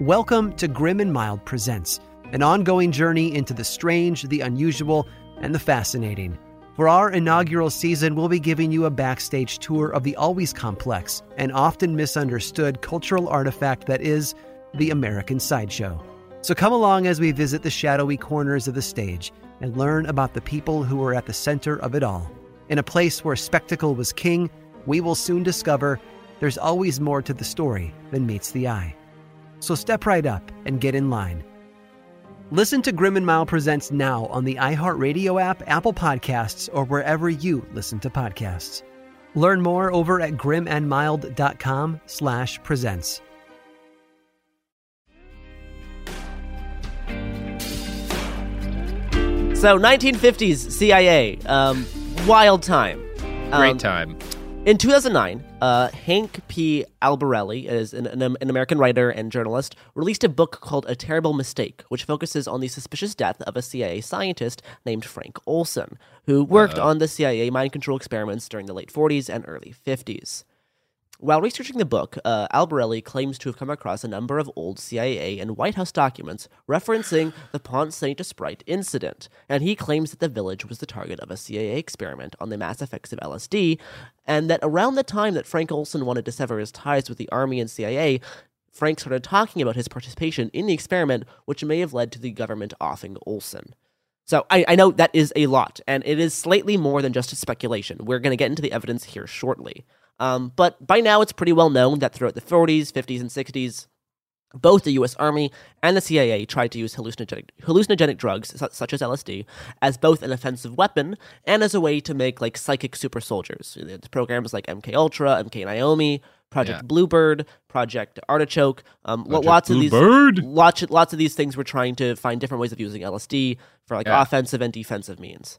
Welcome to Grim and Mild presents an ongoing journey into the strange, the unusual, and the fascinating. For our inaugural season, we'll be giving you a backstage tour of the always complex and often misunderstood cultural artifact that is the American Sideshow. So come along as we visit the shadowy corners of the stage and learn about the people who were at the center of it all. In a place where spectacle was king, we will soon discover there's always more to the story than meets the eye. So step right up and get in line. Listen to Grim and Mild Presents now on the iHeartRadio app, Apple Podcasts, or wherever you listen to podcasts. Learn more over at grimandmild.com/presents. So 1950s CIA, wild time. Great time. In 2009, Hank P. Albarelli is an American writer and journalist, released a book called A Terrible Mistake, which focuses on the suspicious death of a CIA scientist named Frank Olson, who worked on the CIA mind control experiments during the late 40s and early 50s. While researching the book, Albarelli claims to have come across a number of old CIA and White House documents referencing the Pont Saint Esprit incident, and he claims that the village was the target of a CIA experiment on the mass effects of LSD, and that around the time that Frank Olson wanted to sever his ties with the Army and CIA, Frank started talking about his participation in the experiment, which may have led to the government offing Olson. So I know that is a lot, and it is slightly more than just a speculation. We're going to get into the evidence here shortly. But by now, it's pretty well known that throughout the 40s, 50s, and 60s, both the U.S. Army and the CIA tried to use hallucinogenic drugs, such as LSD, as both an offensive weapon and as a way to make, like, psychic super soldiers. There's programs like MK Ultra, MK Naomi, Project Bluebird, Project Artichoke. Lots of these things were trying to find different ways of using LSD for, like, offensive and defensive means.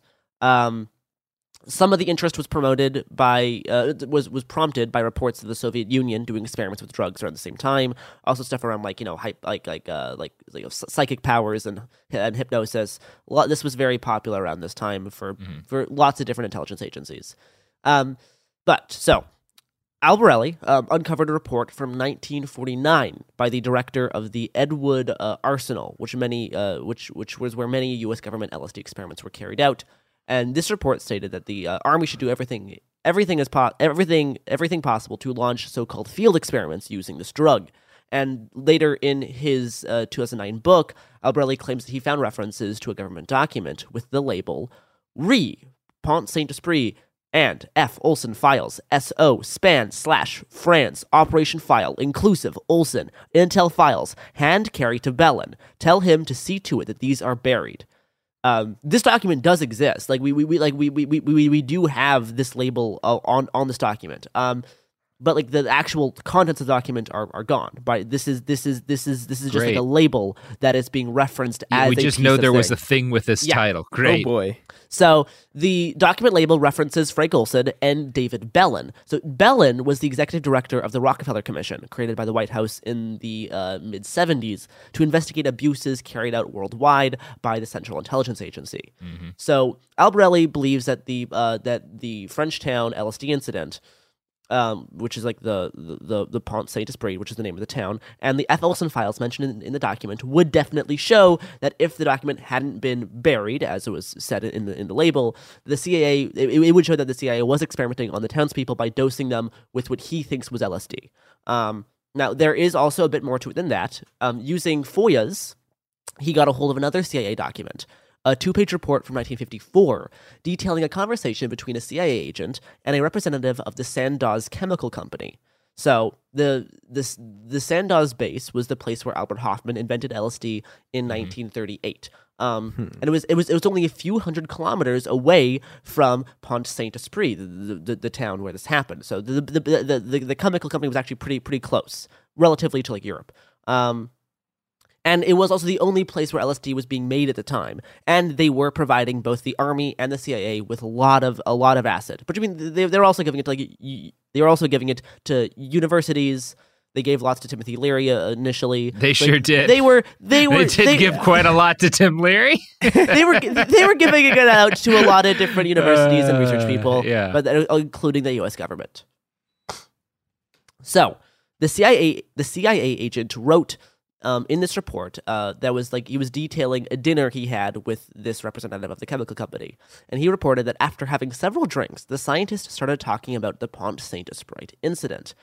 Some of the interest was prompted by reports of the Soviet Union doing experiments with drugs around the same time. Also, stuff around psychic powers and hypnosis. This was very popular around this time for lots of different intelligence agencies. Albarelli uncovered a report from 1949 by the director of the Ed Wood Arsenal, which was where many U.S. government LSD experiments were carried out. And this report stated that the Army should do everything possible to launch so-called field experiments using this drug. And later in his 2009 book, Albarelli claims that he found references to a government document with the label RE, Pont Saint Esprit, and F. Olson Files, S.O. Span / France, Operation File, Inclusive, Olson, Intel Files, Hand Carry to Bellin. Tell him to see to it that these are buried. This document does exist. Like we do have this label on this document. But like the actual contents of the document are gone. But this is just like a label that is being referenced as. We just know there was a thing with this title. Great. Oh boy. So the document label references Frank Olson and David Bellin. So Bellin was the executive director of the Rockefeller Commission, created by the White House in the mid 70s to investigate abuses carried out worldwide by the Central Intelligence Agency. Mm-hmm. So Albarelli believes that the Frenchtown LSD incident, which is like the Pont Saint Esprit, which is the name of the town, and the F. Olson files mentioned in the document would definitely show that if the document hadn't been buried, as it was said in the label, the CIA it would show that the CIA was experimenting on the townspeople by dosing them with what he thinks was LSD. Now there is also a bit more to it than that. Using FOIAs, he got a hold of another CIA document. A two-page report from 1954 detailing a conversation between a CIA agent and a representative of the Sandoz Chemical Company. So the Sandoz base was the place where Albert Hofmann invented LSD in 1938, and it was only a few hundred kilometers away from Pont Saint Esprit, the town where this happened. So the chemical company was actually pretty close, relatively to like Europe. And it was also the only place where LSD was being made at the time, and they were providing both the Army and the CIA with a lot of acid. But I mean, they were also giving it to universities. They gave lots to Timothy Leary initially. They sure did. They did give quite a lot to Tim Leary. they were giving it out to a lot of different universities and research people, but including the U.S. government. So the CIA agent wrote. In this report, he was detailing a dinner he had with this representative of the chemical company, and he reported that after having several drinks, the scientist started talking about the Pont Saint Esprit incident.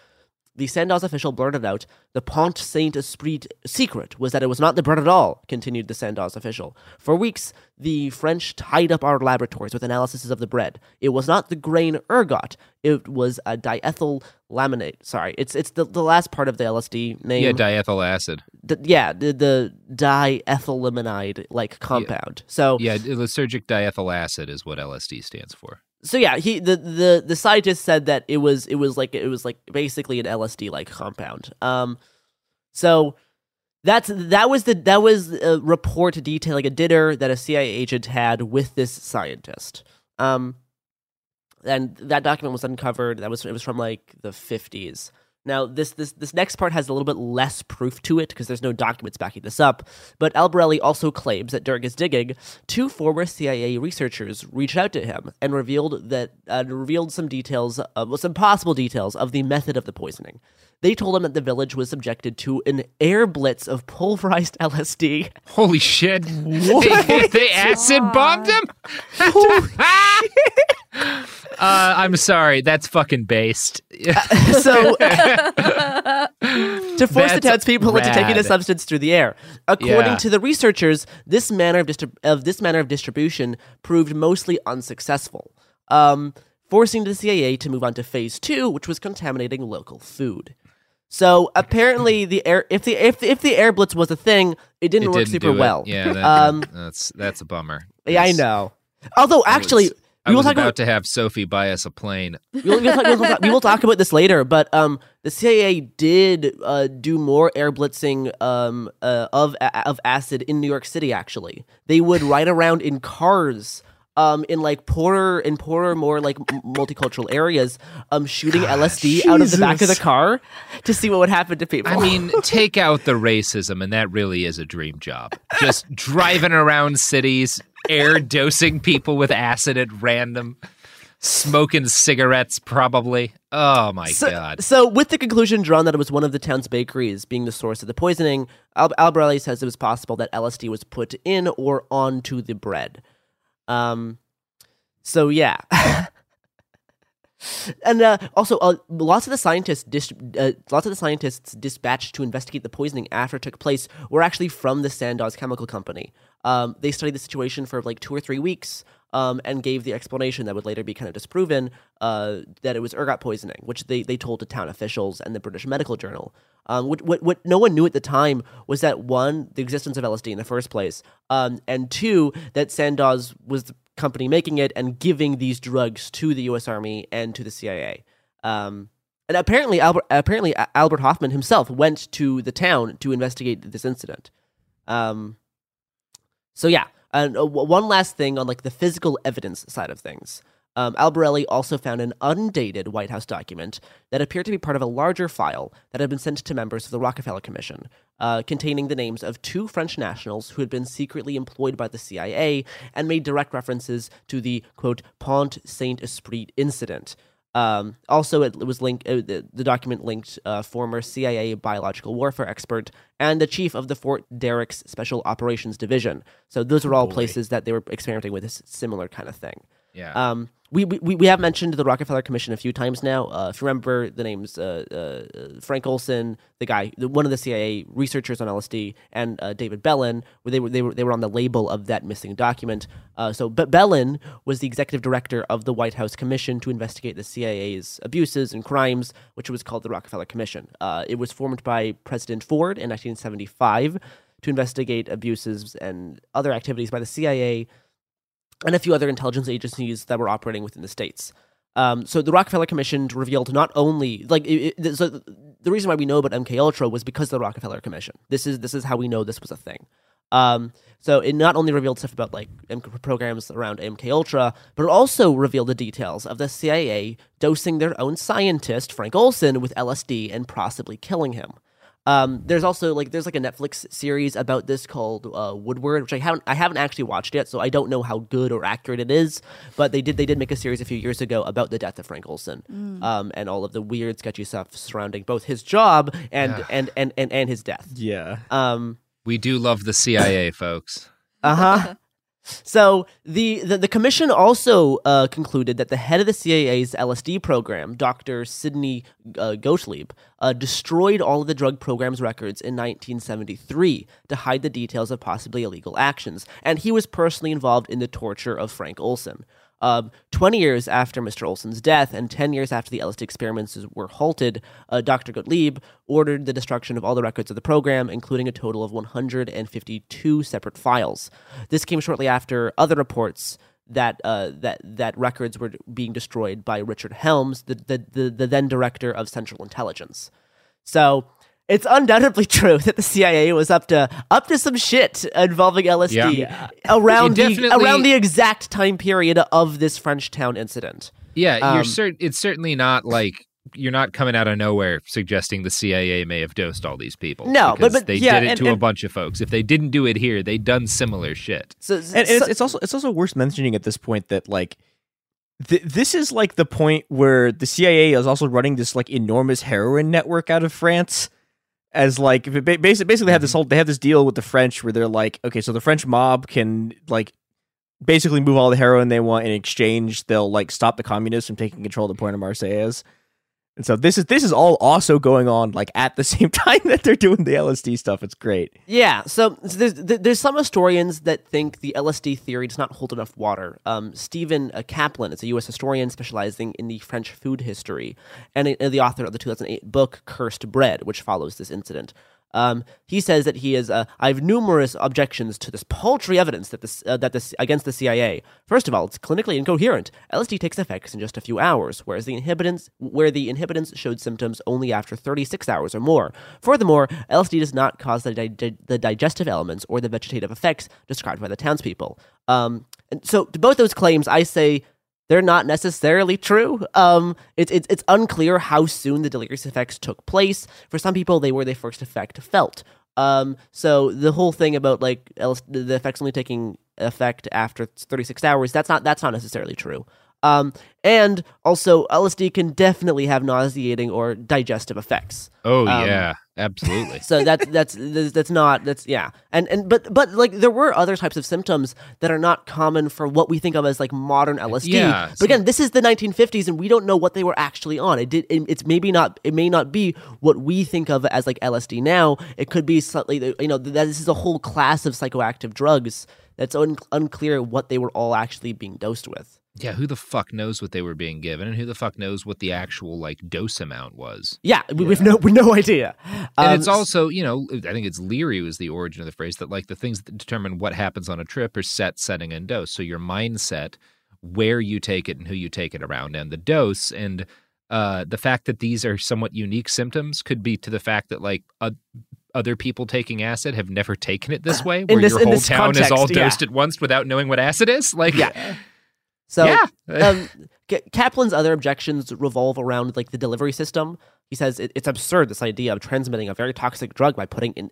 The Sandoz official blurted out, "The Pont Saint Esprit secret was that it was not the bread at all," continued the Sandoz official. "For weeks, the French tied up our laboratories with analyses of the bread. It was not the grain ergot. It was a diethyl laminate." Sorry, it's the last part of the LSD name. Yeah, diethyl acid. The diethylaminide-like compound. Yeah. So yeah, lysergic diethyl acid is what LSD stands for. So yeah, the scientist said that it was basically an LSD-like compound. So That was a report detailing a dinner that a CIA agent had with this scientist. And that document was uncovered. It was from like the 50s. Now this next part has a little bit less proof to it because there's no documents backing this up. But Alberelli also claims that during his digging, two former CIA researchers reached out to him and revealed some details, some possible details of the method of the poisoning. They told him that the village was subjected to an air blitz of pulverized LSD. Holy shit. They acid bombed him? I'm sorry. That's fucking based. To force the townspeople into taking a substance through the air. According to the researchers, this manner of distribution proved mostly unsuccessful, forcing the CIA to move on to phase 2, which was contaminating local food. So apparently, if the air blitz was a thing, it didn't work super well. Yeah, that's a bummer. Yeah, I know. Although, actually, we will talk about to have Sophie buy us a plane. We will talk about this later. But the CIA did do more air blitzing of acid in New York City. Actually, they would ride around in cars. In like poorer, more like multicultural areas, shooting LSD out of the back of the car to see what would happen to people. I mean, take out the racism, and that really is a dream job. Just driving around cities, air dosing people with acid at random, smoking cigarettes probably. Oh my God. So with the conclusion drawn that it was one of the town's bakeries being the source of the poisoning, Alberelli says it was possible that LSD was put in or onto the bread. So yeah. And also lots of the scientists dispatched to investigate the poisoning after it took place were actually from the Sandoz chemical company. They studied the situation for like 2 or 3 weeks and gave the explanation that would later be kind of disproven, that it was ergot poisoning, which they told to town officials and the British Medical Journal. What no one knew at the time was that, one, the existence of LSD in the first place, and two, that Sandoz was the company making it and giving these drugs to the U.S. Army and to the CIA. And apparently Albert Hofmann himself went to the town to investigate this incident. So yeah, and one last thing on like the physical evidence side of things. Alberelli also found an undated White House document that appeared to be part of a larger file that had been sent to members of the Rockefeller Commission, containing the names of 2 French nationals who had been secretly employed by the CIA and made direct references to the, quote, Pont Saint Esprit incident. Also, it was linked. The document linked former CIA biological warfare expert and the chief of the Fort Derek's Special Operations Division. So those are all places that they were experimenting with this similar kind of thing. Yeah. We have mentioned the Rockefeller Commission a few times now. If you remember the names, Frank Olson, one of the CIA researchers on LSD, and David Bellin, where they were on the label of that missing document. But Bellin was the executive director of the White House Commission to investigate the CIA's abuses and crimes, which was called the Rockefeller Commission. It was formed by President Ford in 1975 to investigate abuses and other activities by the CIA and a few other intelligence agencies that were operating within the states. So the Rockefeller Commission revealed not only the reason why we know about MKUltra was because of the Rockefeller Commission. This is how we know this was a thing. So it not only revealed stuff about like programs around MKUltra, but it also revealed the details of the CIA dosing their own scientist Frank Olson with LSD and possibly killing him. There's also a Netflix series about this called Woodward, which I haven't actually watched yet, so I don't know how good or accurate it is. But they did make a series a few years ago about the death of Frank Olson, and all of the weird, sketchy stuff surrounding both his job and his death. Yeah. We do love the CIA, folks. Uh-huh. So the commission also concluded that the head of the CIA's LSD program, Dr. Sidney Gottlieb, destroyed all of the drug program's records in 1973 to hide the details of possibly illegal actions, and he was personally involved in the torture of Frank Olson. 20 years after Mr. Olson's death and 10 years after the LSD experiments were halted, Dr. Gottlieb ordered the destruction of all the records of the program, including a total of 152 separate files. This came shortly after other reports that records were being destroyed by Richard Helms, the then director of Central Intelligence. So It's undoubtedly true that the CIA was up to some shit involving LSD around the exact time period of this Frenchtown incident. Yeah, it's certainly not like you're not coming out of nowhere suggesting the CIA may have dosed all these people. No, but they did it to a bunch of folks. If they didn't do it here, they'd done similar shit. It's also worth mentioning at this point that like. This is like the point where the CIA is also running this like enormous heroin network out of France, as like basically they have this deal with the French where they're like, okay, so the French mob can like basically move all the heroin they want, in exchange they'll like stop the communists from taking control of the Port of Marseilles. And so this is all also going on like at the same time that they're doing the LSD stuff. It's great. Yeah. So there's some historians that think the LSD theory does not hold enough water. Stephen Kaplan is a U.S. historian specializing in the French food history and the author of the 2008 book Cursed Bread, which follows this incident. He says that he is. I have numerous objections to this paltry evidence against the CIA. First of all, it's clinically incoherent. LSD takes effects in just a few hours, whereas the inhabitants showed symptoms only after 36 hours or more. Furthermore, LSD does not cause the digestive elements or the vegetative effects described by the townspeople. And so, to both those claims, I say. They're not necessarily true. It's unclear how soon the delirious effects took place. For some people, they were the first effect felt. So the whole thing about like the effects only taking effect after 36 hours, that's not necessarily true. And also, LSD can definitely have nauseating or digestive effects. Oh yeah, absolutely. So that's not. But like there were other types of symptoms that are not common for what we think of as like modern LSD. Yeah, but again, this is the 1950s, and we don't know what they were actually on. It may not be what we think of as like LSD now. It could be slightly. This is a whole class of psychoactive drugs that's unclear what they were all actually being dosed with. Yeah, who the fuck knows what they were being given, and who the fuck knows what the actual like dose amount was? Yeah, we've no idea. And it's also, I think it's Leary was the origin of the phrase that like the things that determine what happens on a trip are set, setting, and dose. So your mindset, where you take it, and who you take it around, and the dose, and the fact that these are somewhat unique symptoms could be to the fact that like other people taking acid have never taken it this way, where your whole town context, is all dosed at once without knowing what acid is. Like, yeah. So Kaplan's other objections revolve around like the delivery system. He says it's absurd, this idea of transmitting a very toxic drug by putting it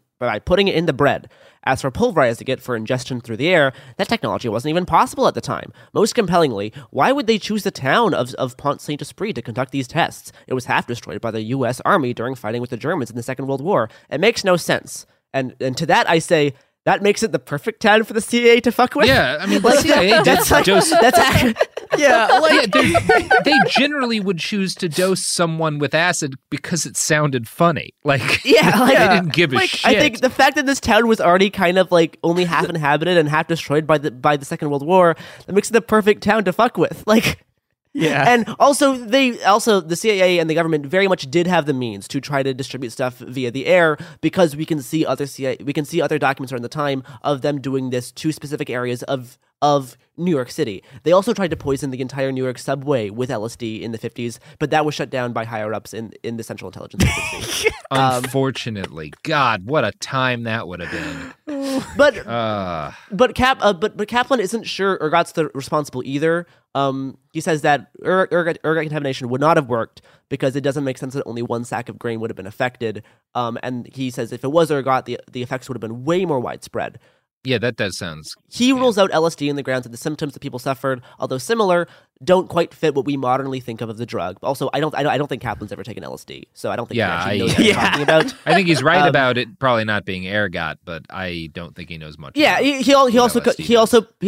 in the bread. As for pulverizing it for ingestion through the air, that technology wasn't even possible at the time. Most compellingly, why would they choose the town of Pont Saint Esprit to conduct these tests? It was half destroyed by the U.S. Army during fighting with the Germans in the Second World War. It makes no sense. And to that I say, that makes it the perfect town for the CIA to fuck with. Yeah, I mean, the CIA that's like, dose. That's accurate. Yeah, like they generally would choose to dose someone with acid because it sounded funny. Like, yeah, like, they didn't give a shit. I think the fact that this town was already kind of like only half inhabited and half destroyed by the Second World War, that makes it the perfect town to fuck with. Like. Yeah, and also the CIA and the government very much did have the means to try to distribute stuff via the air, because we can see other documents around the time of them doing this to specific areas of New York City. They also tried to poison the entire New York subway with LSD in the 50s, but that was shut down by higher ups in the Central Intelligence Agency. Unfortunately, God, what a time that would have been. But Kaplan isn't sure Ergat's the responsible either. He says that ergot contamination would not have worked because it doesn't make sense that only one sack of grain would have been affected. And he says if it was ergot, the effects would have been way more widespread. Yeah, that sounds... He rules out LSD on the grounds that the symptoms that people suffered, although similar, don't quite fit what we modernly think of the drug. Also, I don't think Kaplan's ever taken LSD, so I don't think he actually knows what he's talking about. I think he's right about it probably not being ergot, but I don't think he knows much. Yeah, about he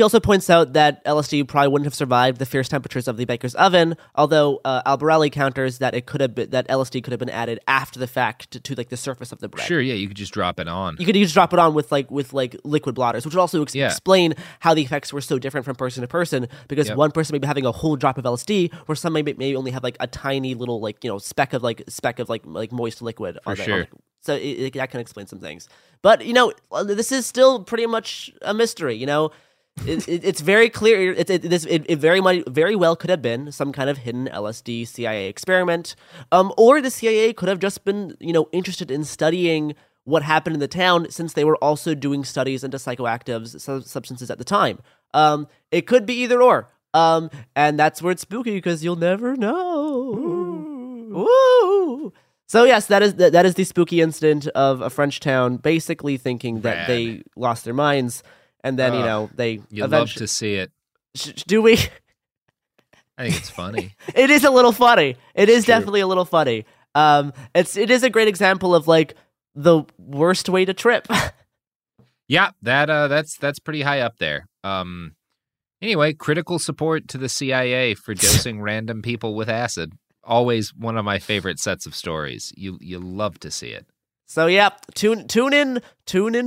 also points out that LSD probably wouldn't have survived the fierce temperatures of the baker's oven, although Albarelli counters that LSD could have been added after the fact to like the surface of the bread. Sure, yeah, you could just drop it on. You could just drop it on with liquid blotters, which would also explain how the effects were so different from person to person, because one person may be having a whole drop of LSD, where some may only have like a tiny little speck of moist liquid on it. Sure. So that can explain some things. But this is still pretty much a mystery. It's very clear. It very well could have been some kind of hidden LSD CIA experiment, or the CIA could have just been, you know, interested in studying what happened in the town, since they were also doing studies into psychoactive substances at the time. It could be either or, and that's where it's spooky, because you'll never know. Ooh. Ooh. So yes, that is the spooky incident of a French town basically thinking that they lost their minds. And then, you know, you love to see it. Do we? I think it's funny. It is a little funny. It is definitely a little funny. It is a great example of, like, the worst way to trip. Yeah, that's pretty high up there. Anyway, critical support to the CIA for dosing random people with acid. Always one of my favorite sets of stories. You love to see it. So yeah, tune in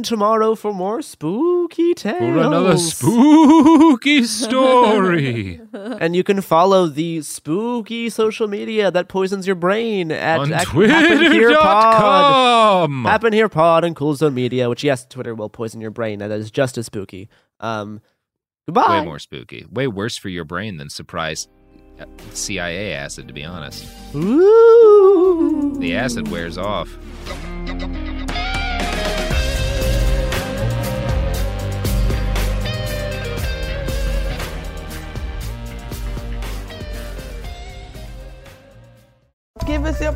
tomorrow for more spooky tales. For another spooky story. And you can follow the spooky social media that poisons your brain at Twitter.com. Happen Here Pod and Cool Zone Media, which, yes, Twitter will poison your brain. That is just as spooky. Goodbye. Way more spooky. Way worse for your brain than surprise CIA acid, to be honest. Ooh. The acid wears off. Give us your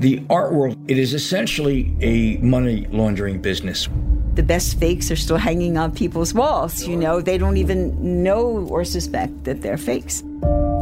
The art world, it is essentially a money laundering business. The best fakes are still hanging on people's walls, you know. They don't even know or suspect that they're fakes.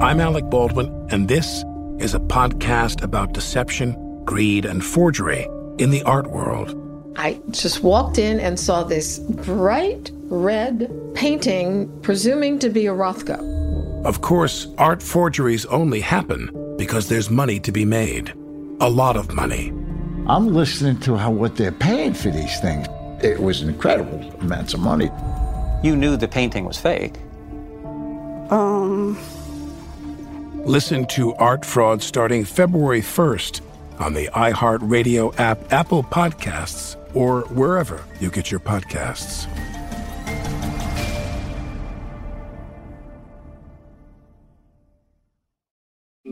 I'm Alec Baldwin, and this is a podcast about deception, greed, and forgery in the art world. I just walked in and saw this bright red painting, presuming to be a Rothko. Of course, art forgeries only happen because there's money to be made. A lot of money. I'm listening to what they're paying for these things. It was incredible amounts of money. You knew the painting was fake. Listen to Art Fraud starting February 1st on the iHeartRadio app, Apple Podcasts, or wherever you get your podcasts.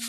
It's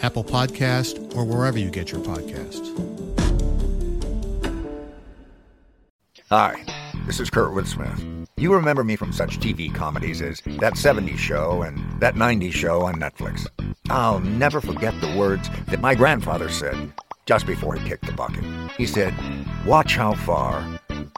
Apple Podcast, or wherever you get your podcasts. Hi, this is Kurt Woodsmith. You remember me from such TV comedies as That 70s Show and That 90s Show on Netflix. I'll never forget the words that my grandfather said just before he kicked the bucket. He said, "Watch how far